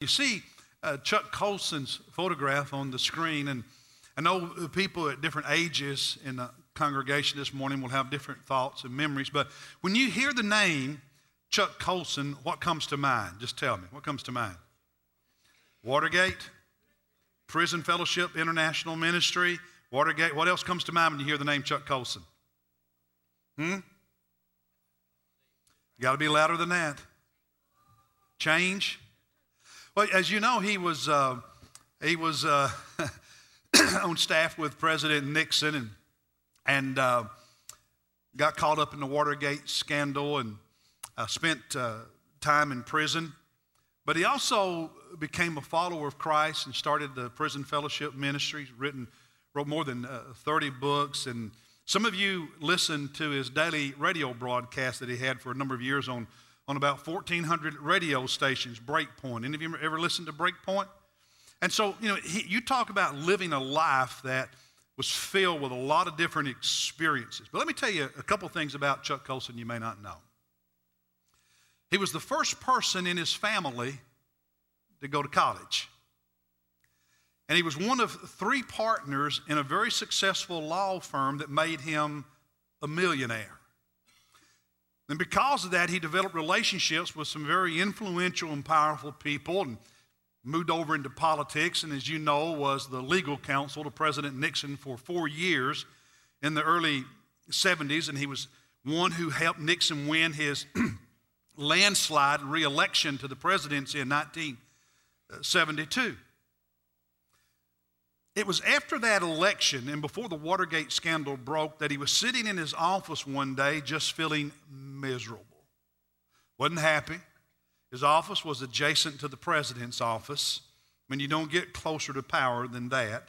You see Chuck Colson's photograph on the screen, and I know people at different ages in the congregation this morning will have different thoughts and memories, but when you hear the name Chuck Colson, what comes to mind? Just tell me, what comes to mind? Watergate, Prison Fellowship International Ministry, Watergate. What else comes to mind when you hear the name Chuck Colson? You got to be louder than that. Change. Well, as you know, he was on staff with President Nixon, and got caught up in the Watergate scandal, and spent time in prison. But he also became a follower of Christ and started the Prison Fellowship Ministry. He's wrote more than 30 books, and some of you listened to his daily radio broadcast that he had for a number of years on about 1,400 radio stations, Breakpoint. Any of you ever listened to Breakpoint? And so, you know, you talk about living a life that was filled with a lot of different experiences. But let me tell you a couple things about Chuck Colson you may not know. He was the first person in his family to go to college. And he was one of three partners in a very successful law firm that made him a millionaire. And because of that, he developed relationships with some very influential and powerful people, and moved over into politics, and as you know, was the legal counsel to President Nixon for 4 years in the early 70s, and he was one who helped Nixon win his landslide re-election to the presidency in 1972. It was after that election and before the Watergate scandal broke that he was sitting in his office one day just feeling miserable. Wasn't happy. His office was adjacent to the president's office. I mean, you don't get closer to power than that.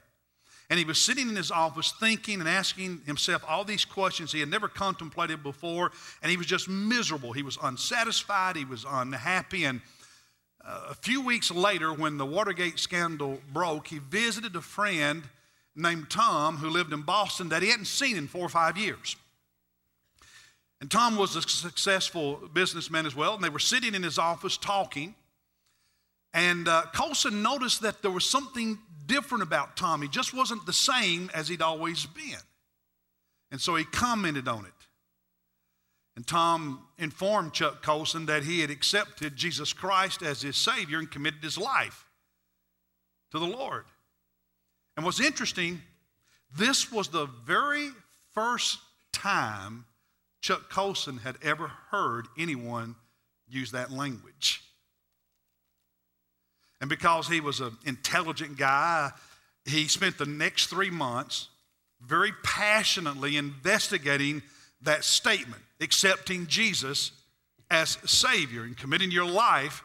And he was sitting in his office thinking and asking himself all these questions he had never contemplated before, and he was just miserable. He was unsatisfied. He was unhappy, and a few weeks later, when the Watergate scandal broke, he visited a friend named Tom who lived in Boston that he hadn't seen in 4 or 5 years. And Tom was a successful businessman as well, and they were sitting in his office talking. And Colson noticed that there was something different about Tom. He just wasn't the same as he'd always been. And so he commented on it. And Tom informed Chuck Colson that he had accepted Jesus Christ as his Savior and committed his life to the Lord. And what's interesting, this was the very first time Chuck Colson had ever heard anyone use that language. And because he was an intelligent guy, he spent the next 3 months very passionately investigating that statement, accepting Jesus as Savior and committing your life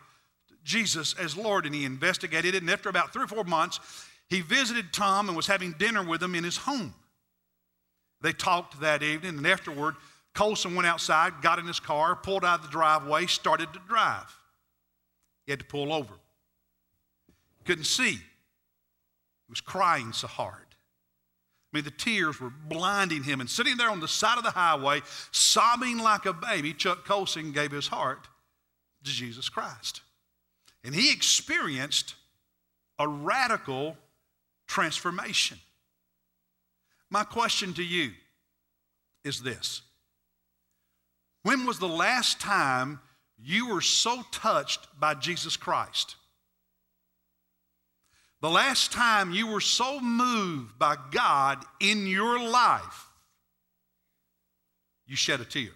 to Jesus as Lord. And he investigated it, and after about 3 or 4 months, he visited Tom and was having dinner with him in his home. They talked that evening, and afterward, Colson went outside, got in his car, pulled out of the driveway, started to drive. He had to pull over. Couldn't see. He was crying so hard. I mean, the tears were blinding him, and sitting there on the side of the highway, sobbing like a baby, Chuck Colson gave his heart to Jesus Christ. And he experienced a radical transformation. My question to you is this: when was the last time you were so touched by Jesus Christ? The last time you were so moved by God in your life, you shed a tear?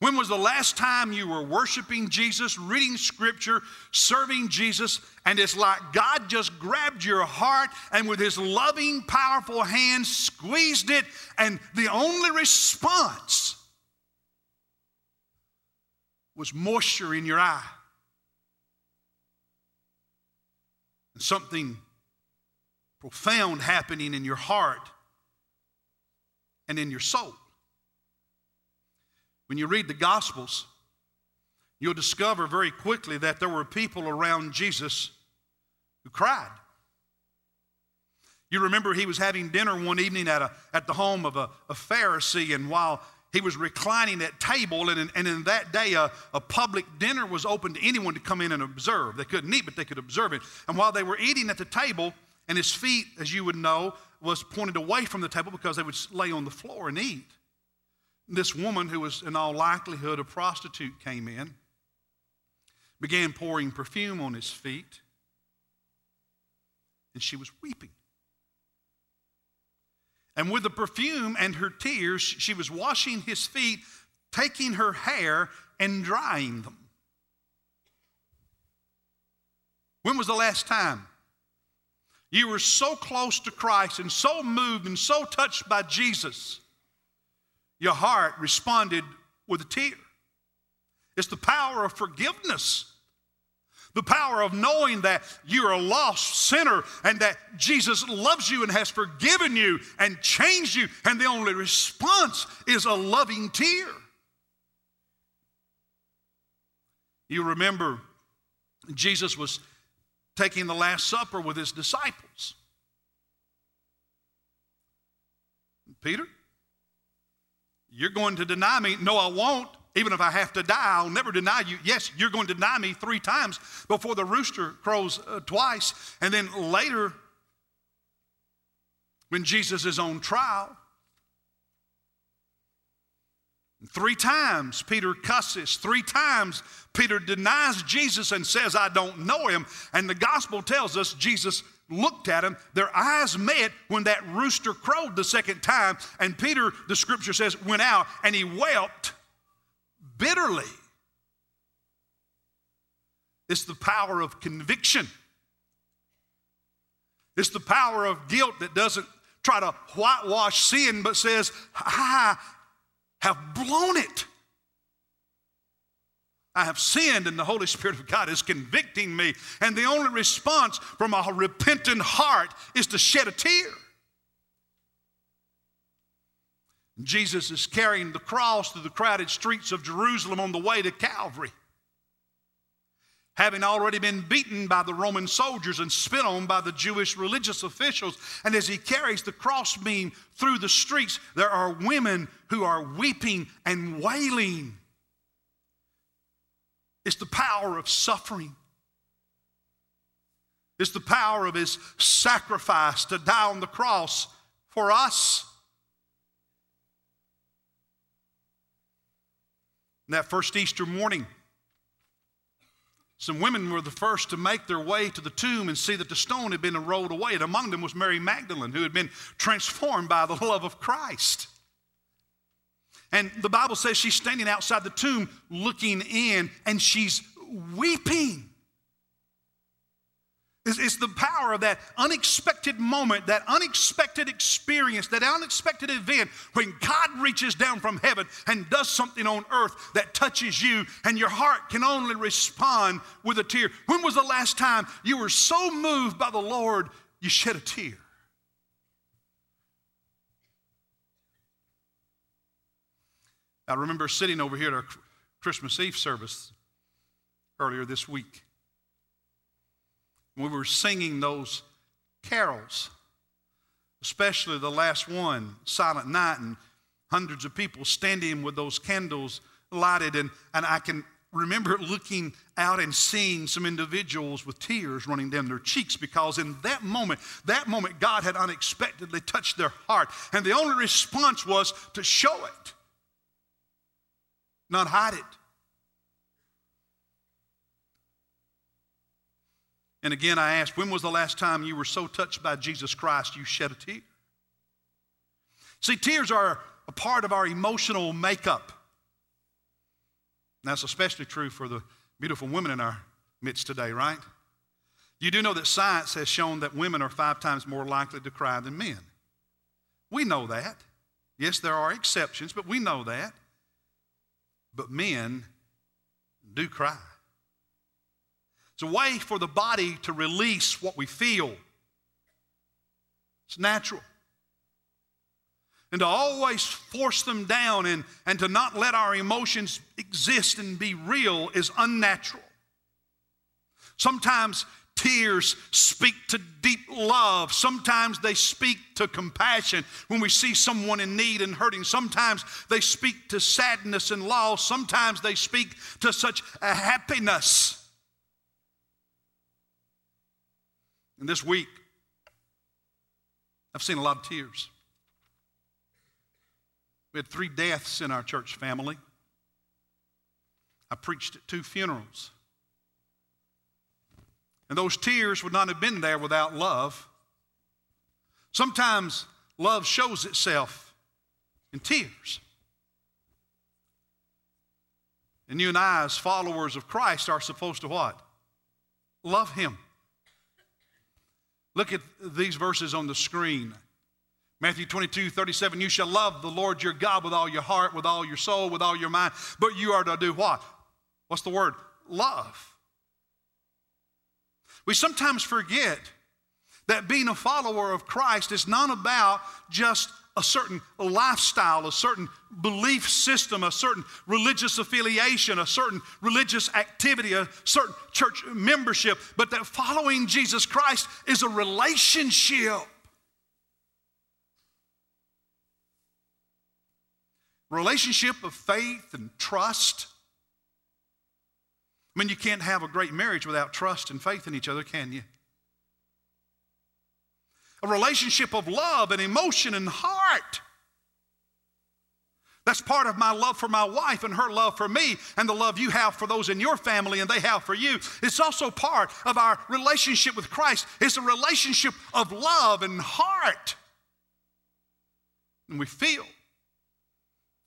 When was the last time you were worshiping Jesus, reading Scripture, serving Jesus, and it's like God just grabbed your heart and with His loving, powerful hand squeezed it, and the only response was moisture in your eye? And something profound happening in your heart and in your soul. When you read the Gospels, you'll discover very quickly that there were people around Jesus who cried. You remember he was having dinner one evening at the home of a Pharisee, and while He was reclining at table, and in that day, a public dinner was open to anyone to come in and observe. They couldn't eat, but they could observe it. And while they were eating at the table, and his feet, as you would know, was pointed away from the table because they would lay on the floor and eat. This woman, who was in all likelihood a prostitute, came in, began pouring perfume on his feet, and she was weeping. And with the perfume and her tears, she was washing his feet, taking her hair, and drying them. When was the last time you were so close to Christ and so moved and so touched by Jesus, your heart responded with a tear? It's the power of forgiveness. The power of knowing that you're a lost sinner and that Jesus loves you and has forgiven you and changed you, and the only response is a loving tear. You remember Jesus was taking the Last Supper with his disciples. Peter, you're going to deny me. No, I won't. Even if I have to die, I'll never deny you. Yes, you're going to deny me three times before the rooster crows twice. And then later, when Jesus is on trial, 3 times Peter cusses. 3 times Peter denies Jesus and says, I don't know him. And the gospel tells us Jesus looked at him. Their eyes met when that rooster crowed the second time. And Peter, the scripture says, went out and he wept bitterly. It's the power of conviction. It's the power of guilt that doesn't try to whitewash sin, but says, I have blown it. I have sinned, and the Holy Spirit of God is convicting me. And the only response from a repentant heart is to shed a tear. Jesus is carrying the cross through the crowded streets of Jerusalem on the way to Calvary. Having already been beaten by the Roman soldiers and spit on by the Jewish religious officials, and as he carries the crossbeam through the streets, there are women who are weeping and wailing. It's the power of suffering. It's the power of his sacrifice to die on the cross for us. And that first Easter morning, some women were the first to make their way to the tomb and see that the stone had been rolled away. And among them was Mary Magdalene, who had been transformed by the love of Christ. And the Bible says she's standing outside the tomb looking in, and she's weeping. It's the power of that unexpected moment, that unexpected experience, that unexpected event when God reaches down from heaven and does something on earth that touches you, and your heart can only respond with a tear. When was the last time you were so moved by the Lord you shed a tear? I remember sitting over here at our Christmas Eve service earlier this week. We were singing those carols, especially the last one, Silent Night, and hundreds of people standing with those candles lighted. And I can remember looking out and seeing some individuals with tears running down their cheeks, because in that moment, God had unexpectedly touched their heart. And the only response was to show it, not hide it. And again, I asked, when was the last time you were so touched by Jesus Christ you shed a tear? See, tears are a part of our emotional makeup. And that's especially true for the beautiful women in our midst today, right? You do know that science has shown that women are 5 times more likely to cry than men. We know that. Yes, there are exceptions, but we know that. But men do cry. It's a way for the body to release what we feel. It's natural. And to always force them down and to not let our emotions exist and be real is unnatural. Sometimes Tears speak to deep love. Sometimes they speak to compassion when we see someone in need and hurting. Sometimes they speak to sadness and loss. Sometimes they speak to such a happiness. And this week, I've seen a lot of tears. We had 3 deaths in our church family. I preached at 2 funerals. And those tears would not have been there without love. Sometimes love shows itself in tears. And you and I, as followers of Christ, are supposed to what? Love him. Look at these verses on the screen. Matthew 22:37, you shall love the Lord your God with all your heart, with all your soul, with all your mind. But you are to do what? What's the word? Love. We sometimes forget that being a follower of Christ is not about just a certain lifestyle, a certain belief system, a certain religious affiliation, a certain religious activity, a certain church membership, but that following Jesus Christ is a relationship. Relationship of faith and trust. I mean, you can't have a great marriage without trust and faith in each other, can you? A relationship of love and emotion and heart. That's part of my love for my wife and her love for me and the love you have for those in your family and they have for you. It's also part of our relationship with Christ. It's a relationship of love and heart. And we feel.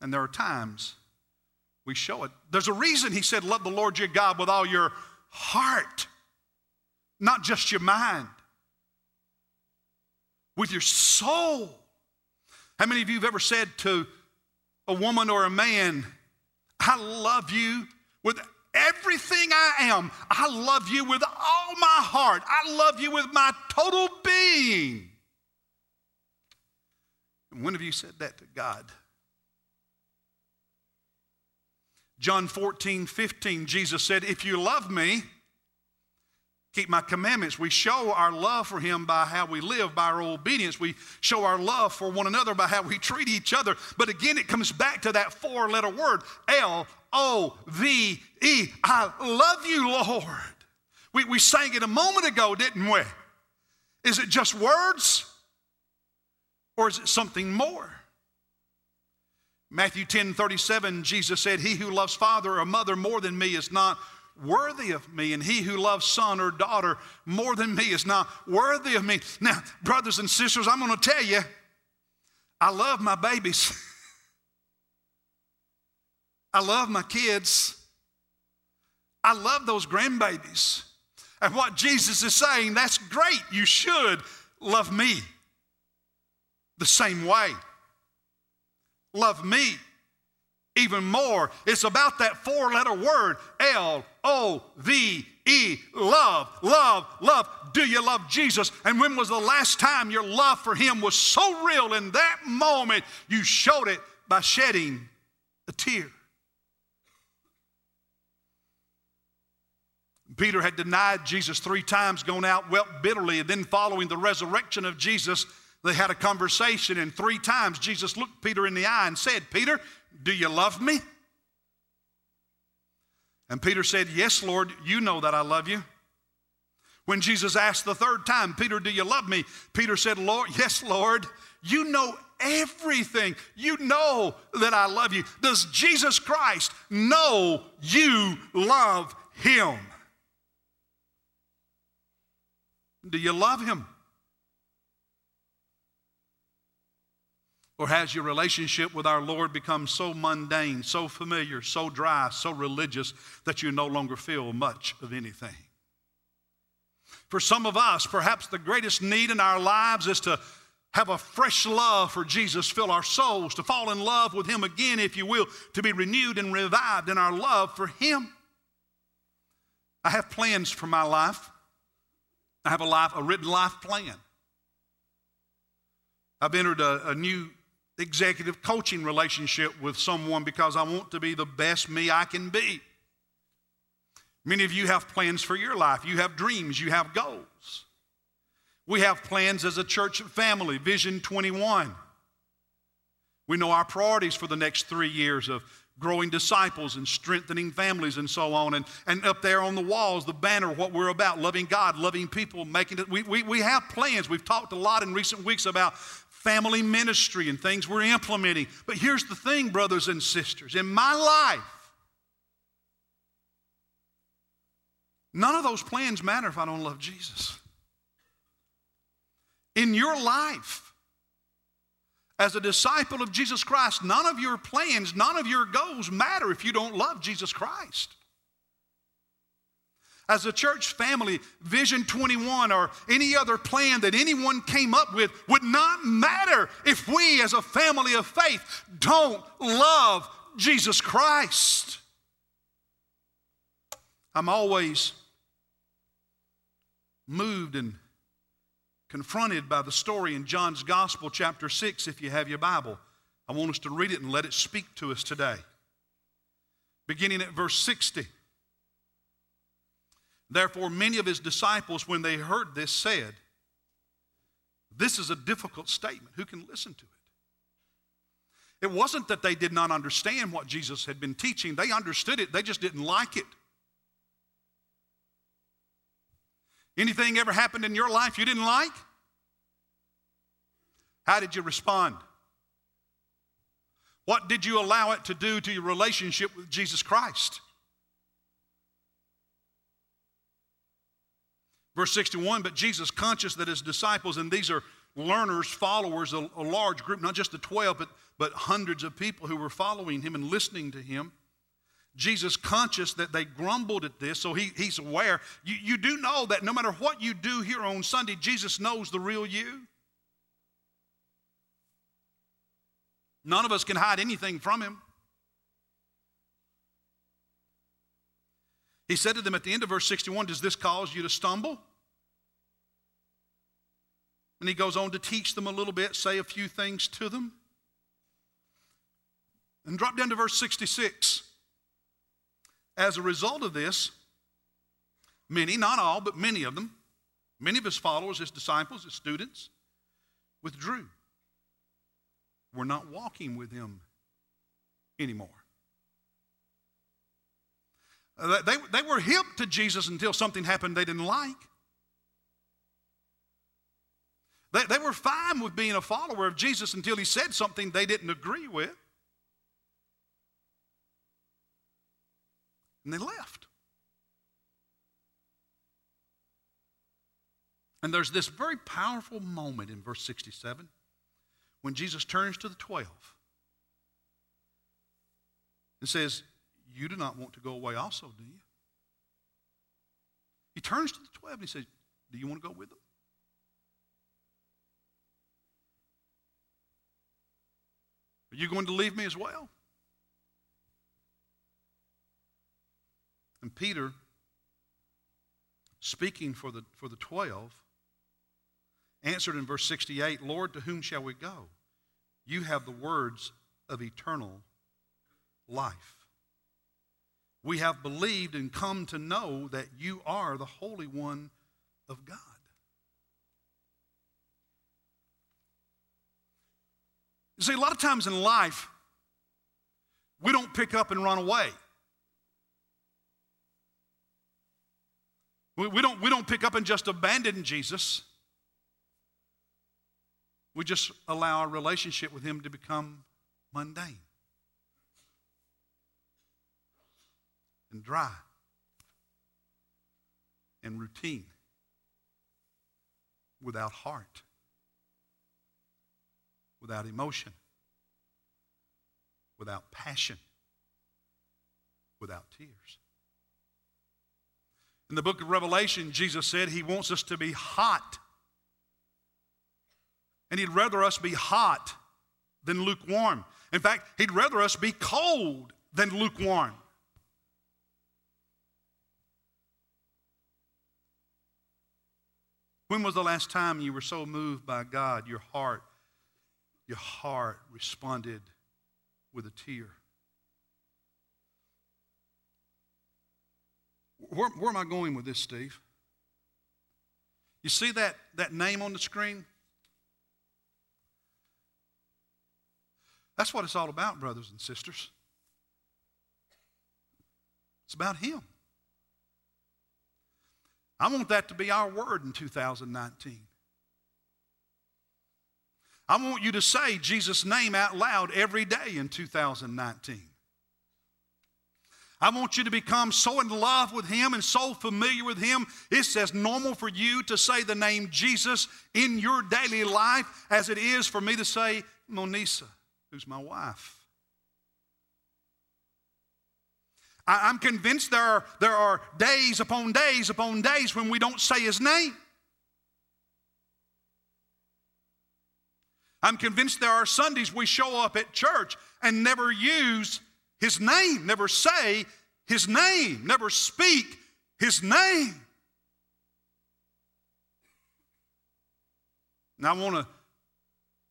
And there are times we show it. There's a reason he said, love the Lord your God with all your heart, not just your mind, with your soul. How many of you have ever said to a woman or a man, I love you with everything I am. I love you with all my heart. I love you with my total being. And when have you said that to God? John 14:15, Jesus said, if you love me, keep my commandments. We show our love for him by how we live, by our obedience. We show our love for one another by how we treat each other. But again, it comes back to that 4-letter word, L-O-V-E. I love you, Lord. We sang it a moment ago, didn't we? Is it just words or is it something more? Matthew 10:37, Jesus said, he who loves father or mother more than me is not worthy of me, and he who loves son or daughter more than me is not worthy of me. Now, brothers and sisters, I'm going to tell you, I love my babies. I love my kids. I love those grandbabies. And what Jesus is saying, that's great. You should love me the same way. Love me even more. It's about that 4-letter word, L-O-V-E, love, love, love. Do you love Jesus? And when was the last time your love for him was so real in that moment you showed it by shedding a tear? Peter had denied Jesus 3 times, gone out, wept bitterly, and then following the resurrection of Jesus, they had a conversation, and 3 times Jesus looked Peter in the eye and said, Peter, do you love me? And Peter said, yes, Lord, you know that I love you. When Jesus asked the 3rd time, Peter, do you love me? Peter said, Lord, yes, Lord, you know everything. You know that I love you. Does Jesus Christ know you love him? Do you love him? Or has your relationship with our Lord become so mundane, so familiar, so dry, so religious that you no longer feel much of anything? For some of us, perhaps the greatest need in our lives is to have a fresh love for Jesus, fill our souls, to fall in love with him again, if you will, to be renewed and revived in our love for him. I have plans for my life. I have a written life plan. I've entered a new executive coaching relationship with someone because I want to be the best me I can be. Many of you have plans for your life. You have dreams. You have goals. We have plans as a church family, Vision 21. We know our priorities for the next 3 years of growing disciples and strengthening families and so on. And up there on the walls, the banner, what we're about, loving God, loving people, making it. We have plans. We've talked a lot in recent weeks about family ministry and things we're implementing. But here's the thing, brothers and sisters. In my life, none of those plans matter if I don't love Jesus. In your life, as a disciple of Jesus Christ, none of your plans, none of your goals matter if you don't love Jesus Christ. As a church family, Vision 21 or any other plan that anyone came up with would not matter if we as a family of faith don't love Jesus Christ. I'm always moved and confronted by the story in John's Gospel, chapter 6, if you have your Bible. I want us to read it and let it speak to us today. Beginning at verse 60. Therefore, many of his disciples, when they heard this, said, "This is a difficult statement. Who can listen to it?" It wasn't that they did not understand what Jesus had been teaching. They understood it. They just didn't like it. Anything ever happened in your life you didn't like? How did you respond? What did you allow it to do to your relationship with Jesus Christ? Verse 61, but Jesus, conscious that his disciples, and these are learners, followers, a large group, not just the 12, but hundreds of people who were following him and listening to him. Jesus, conscious that they grumbled at this, so he's aware. You do know that no matter what you do here on Sunday, Jesus knows the real you. None of us can hide anything from him. He said to them at the end of verse 61, "Does this cause you to stumble?" And he goes on to teach them a little bit, say a few things to them. And drop down to verse 66. As a result of this, many, not all, but many of them, many of his followers, his disciples, his students, withdrew. We're not walking with him anymore. They were hip to Jesus until something happened they didn't like. They were fine with being a follower of Jesus until he said something they didn't agree with. And they left. And there's this very powerful moment in verse 67 when Jesus turns to the 12 and says, "You do not want to go away also, do you?" He turns to the 12 and he says, "Do you want to go with them?" "Are you going to leave me as well?" And Peter, speaking for the 12, answered in verse 68, "Lord, to whom shall we go? You have the words of eternal life. We have believed and come to know that you are the Holy One of God." You see, a lot of times in life, we don't pick up and run away. We don't pick up and just abandon Jesus. We just allow our relationship with him to become mundane and dry and routine without heart, without emotion, without passion, without tears. In the book of Revelation, Jesus said he wants us to be hot. And he'd rather us be hot than lukewarm. In fact, he'd rather us be cold than lukewarm. When was the last time you were so moved by God, your heart responded with a tear? Where am I going with this, Steve? You see that name on the screen? That's what it's all about, brothers and sisters. It's about Him. I want that to be our word in 2019. I want you to say Jesus' name out loud every day in 2019. I want you to become so in love with Him and so familiar with Him, it's as normal for you to say the name Jesus in your daily life as it is for me to say Monisa, who's my wife. I'm convinced there are days upon days upon days when we don't say His name. I'm convinced there are Sundays we show up at church and never use His name, never say His name, never speak His name. And I want to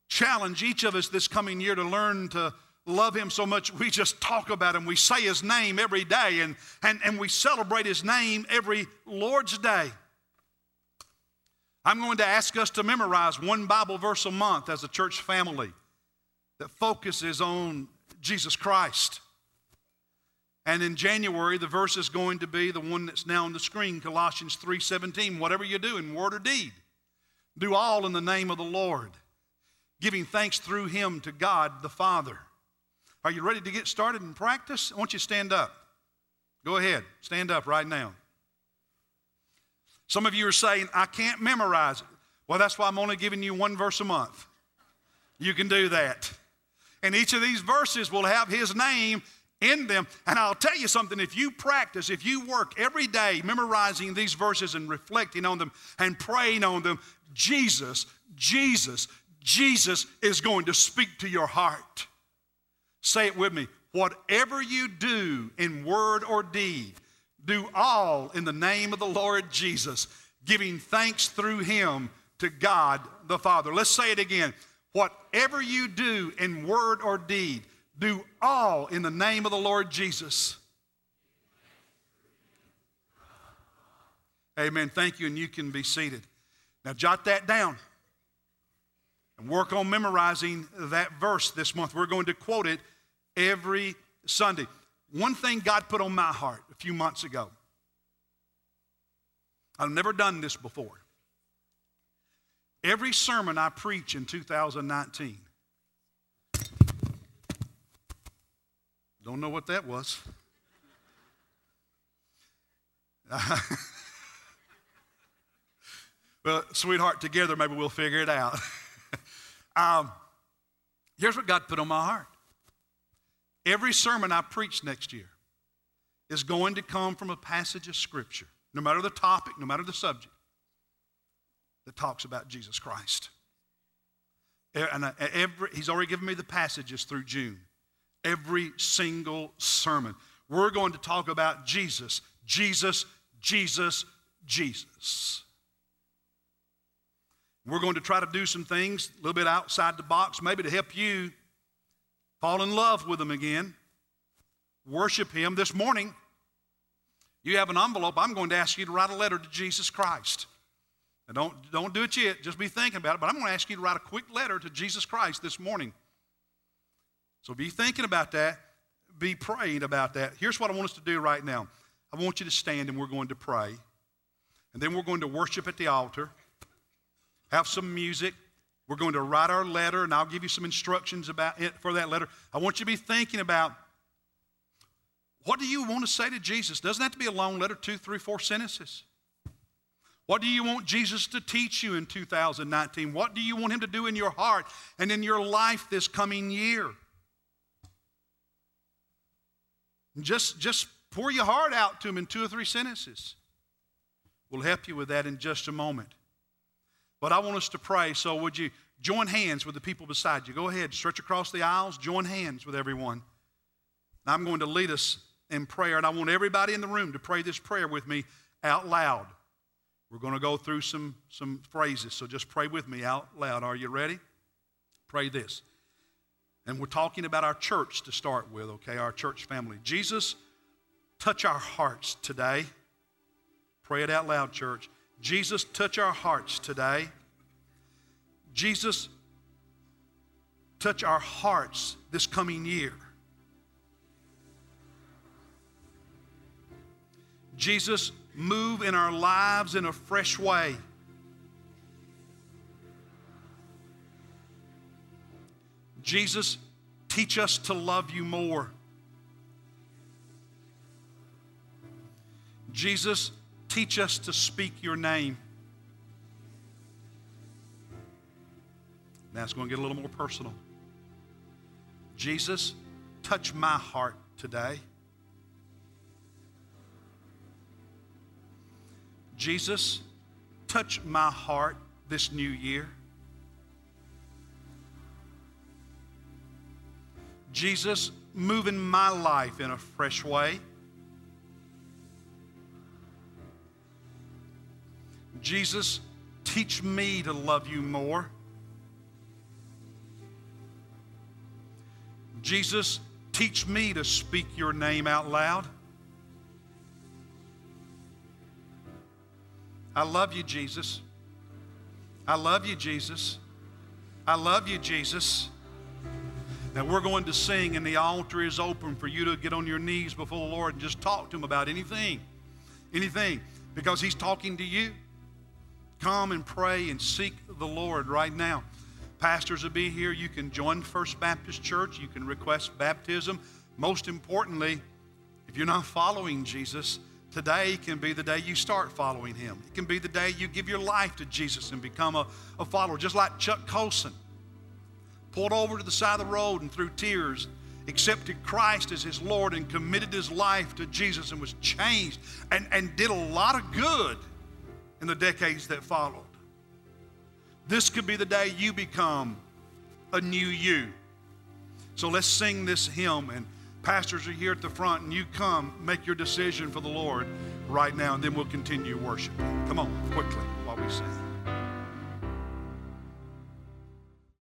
challenge each of us this coming year to learn to love Him so much we just talk about Him. We say His name every day and we celebrate His name every Lord's Day. I'm going to ask us to memorize one Bible verse a month as a church family that focuses on Jesus Christ. And in January, the verse is going to be the one that's now on the screen, Colossians 3:17. Whatever you do in word or deed, do all in the name of the Lord, giving thanks through Him to God the Father. Are you ready to get started in practice? I want you to stand up. Go ahead. Stand up right now. Some of you are saying, I can't memorize it. Well, that's why I'm only giving you one verse a month. You can do that. And each of these verses will have His name in them. And I'll tell you something, if you practice, if you work every day memorizing these verses and reflecting on them and praying on them, Jesus, Jesus, Jesus is going to speak to your heart. Say it with me. Whatever you do in word or deed, do all in the name of the Lord Jesus, giving thanks through Him to God the Father. Let's say it again. Whatever you do in word or deed, do all in the name of the Lord Jesus. Amen. Thank you, and you can be seated. Now jot that down and work on memorizing that verse this month. We're going to quote it every Sunday. One thing God put on my heart a few months ago. I've never done this before. Every sermon I preach in 2019. Don't know what that was. Well, sweetheart, together maybe we'll figure it out. Here's what God put on my heart. Every sermon I preach next year is going to come from a passage of Scripture, no matter the topic, no matter the subject, that talks about Jesus Christ. And He's already given me the passages through June. Every single sermon, we're going to talk about Jesus, Jesus, Jesus, Jesus. We're going to try to do some things a little bit outside the box, maybe to help you fall in love with Him again, worship Him. This morning, you have an envelope. I'm going to ask you to write a letter to Jesus Christ. And don't do it yet. Just be thinking about it. But I'm going to ask you to write a quick letter to Jesus Christ this morning. So be thinking about that. Be praying about that. Here's what I want us to do right now. I want you to stand, and we're going to pray. And then we're going to worship at the altar, have some music. We're going to write our letter, and I'll give you some instructions about it for that letter. I want you to be thinking about, what do you want to say to Jesus? Doesn't have to be a long letter, 2, 3, 4 sentences. What do you want Jesus to teach you in 2019? What do you want Him to do in your heart and in your life this coming year? Just pour your heart out to Him in 2 or 3 sentences. We'll help you with that in just a moment. But I want us to pray, so would you join hands with the people beside you? Go ahead, stretch across the aisles, join hands with everyone. And I'm going to lead us in prayer, and I want everybody in the room to pray this prayer with me out loud. We're going to go through some phrases, so just pray with me out loud. Are you ready? Pray this. And we're talking about our church to start with, okay, our church family. Jesus, touch our hearts today. Pray it out loud, church. Jesus, touch our hearts today. Jesus, touch our hearts this coming year. Jesus, move in our lives in a fresh way. Jesus, teach us to love you more. Jesus, teach us to speak your name. Now it's going to get a little more personal. Jesus, touch my heart today. Jesus, touch my heart this new year. Jesus, move in my life in a fresh way. Jesus, teach me to love you more. Jesus, teach me to speak your name out loud. I love you, Jesus. I love you, Jesus. I love you, Jesus. Now we're going to sing, and the altar is open for you to get on your knees before the Lord and just talk to him about anything, because he's talking to you. Come and pray and seek the Lord right now. Pastors will be here. You can join First Baptist Church. You can request baptism. Most importantly, if you're not following Jesus, today can be the day you start following him. It can be the day you give your life to Jesus and become a follower, just like Chuck Colson. Pulled over to the side of the road and through tears, accepted Christ as his Lord and committed his life to Jesus and was changed and did a lot of good in the decades that followed. This could be the day you become a new you. So let's sing this hymn, and pastors are here at the front, and you come make your decision for the Lord right now, and then we'll continue worship. Come on, quickly, while we sing.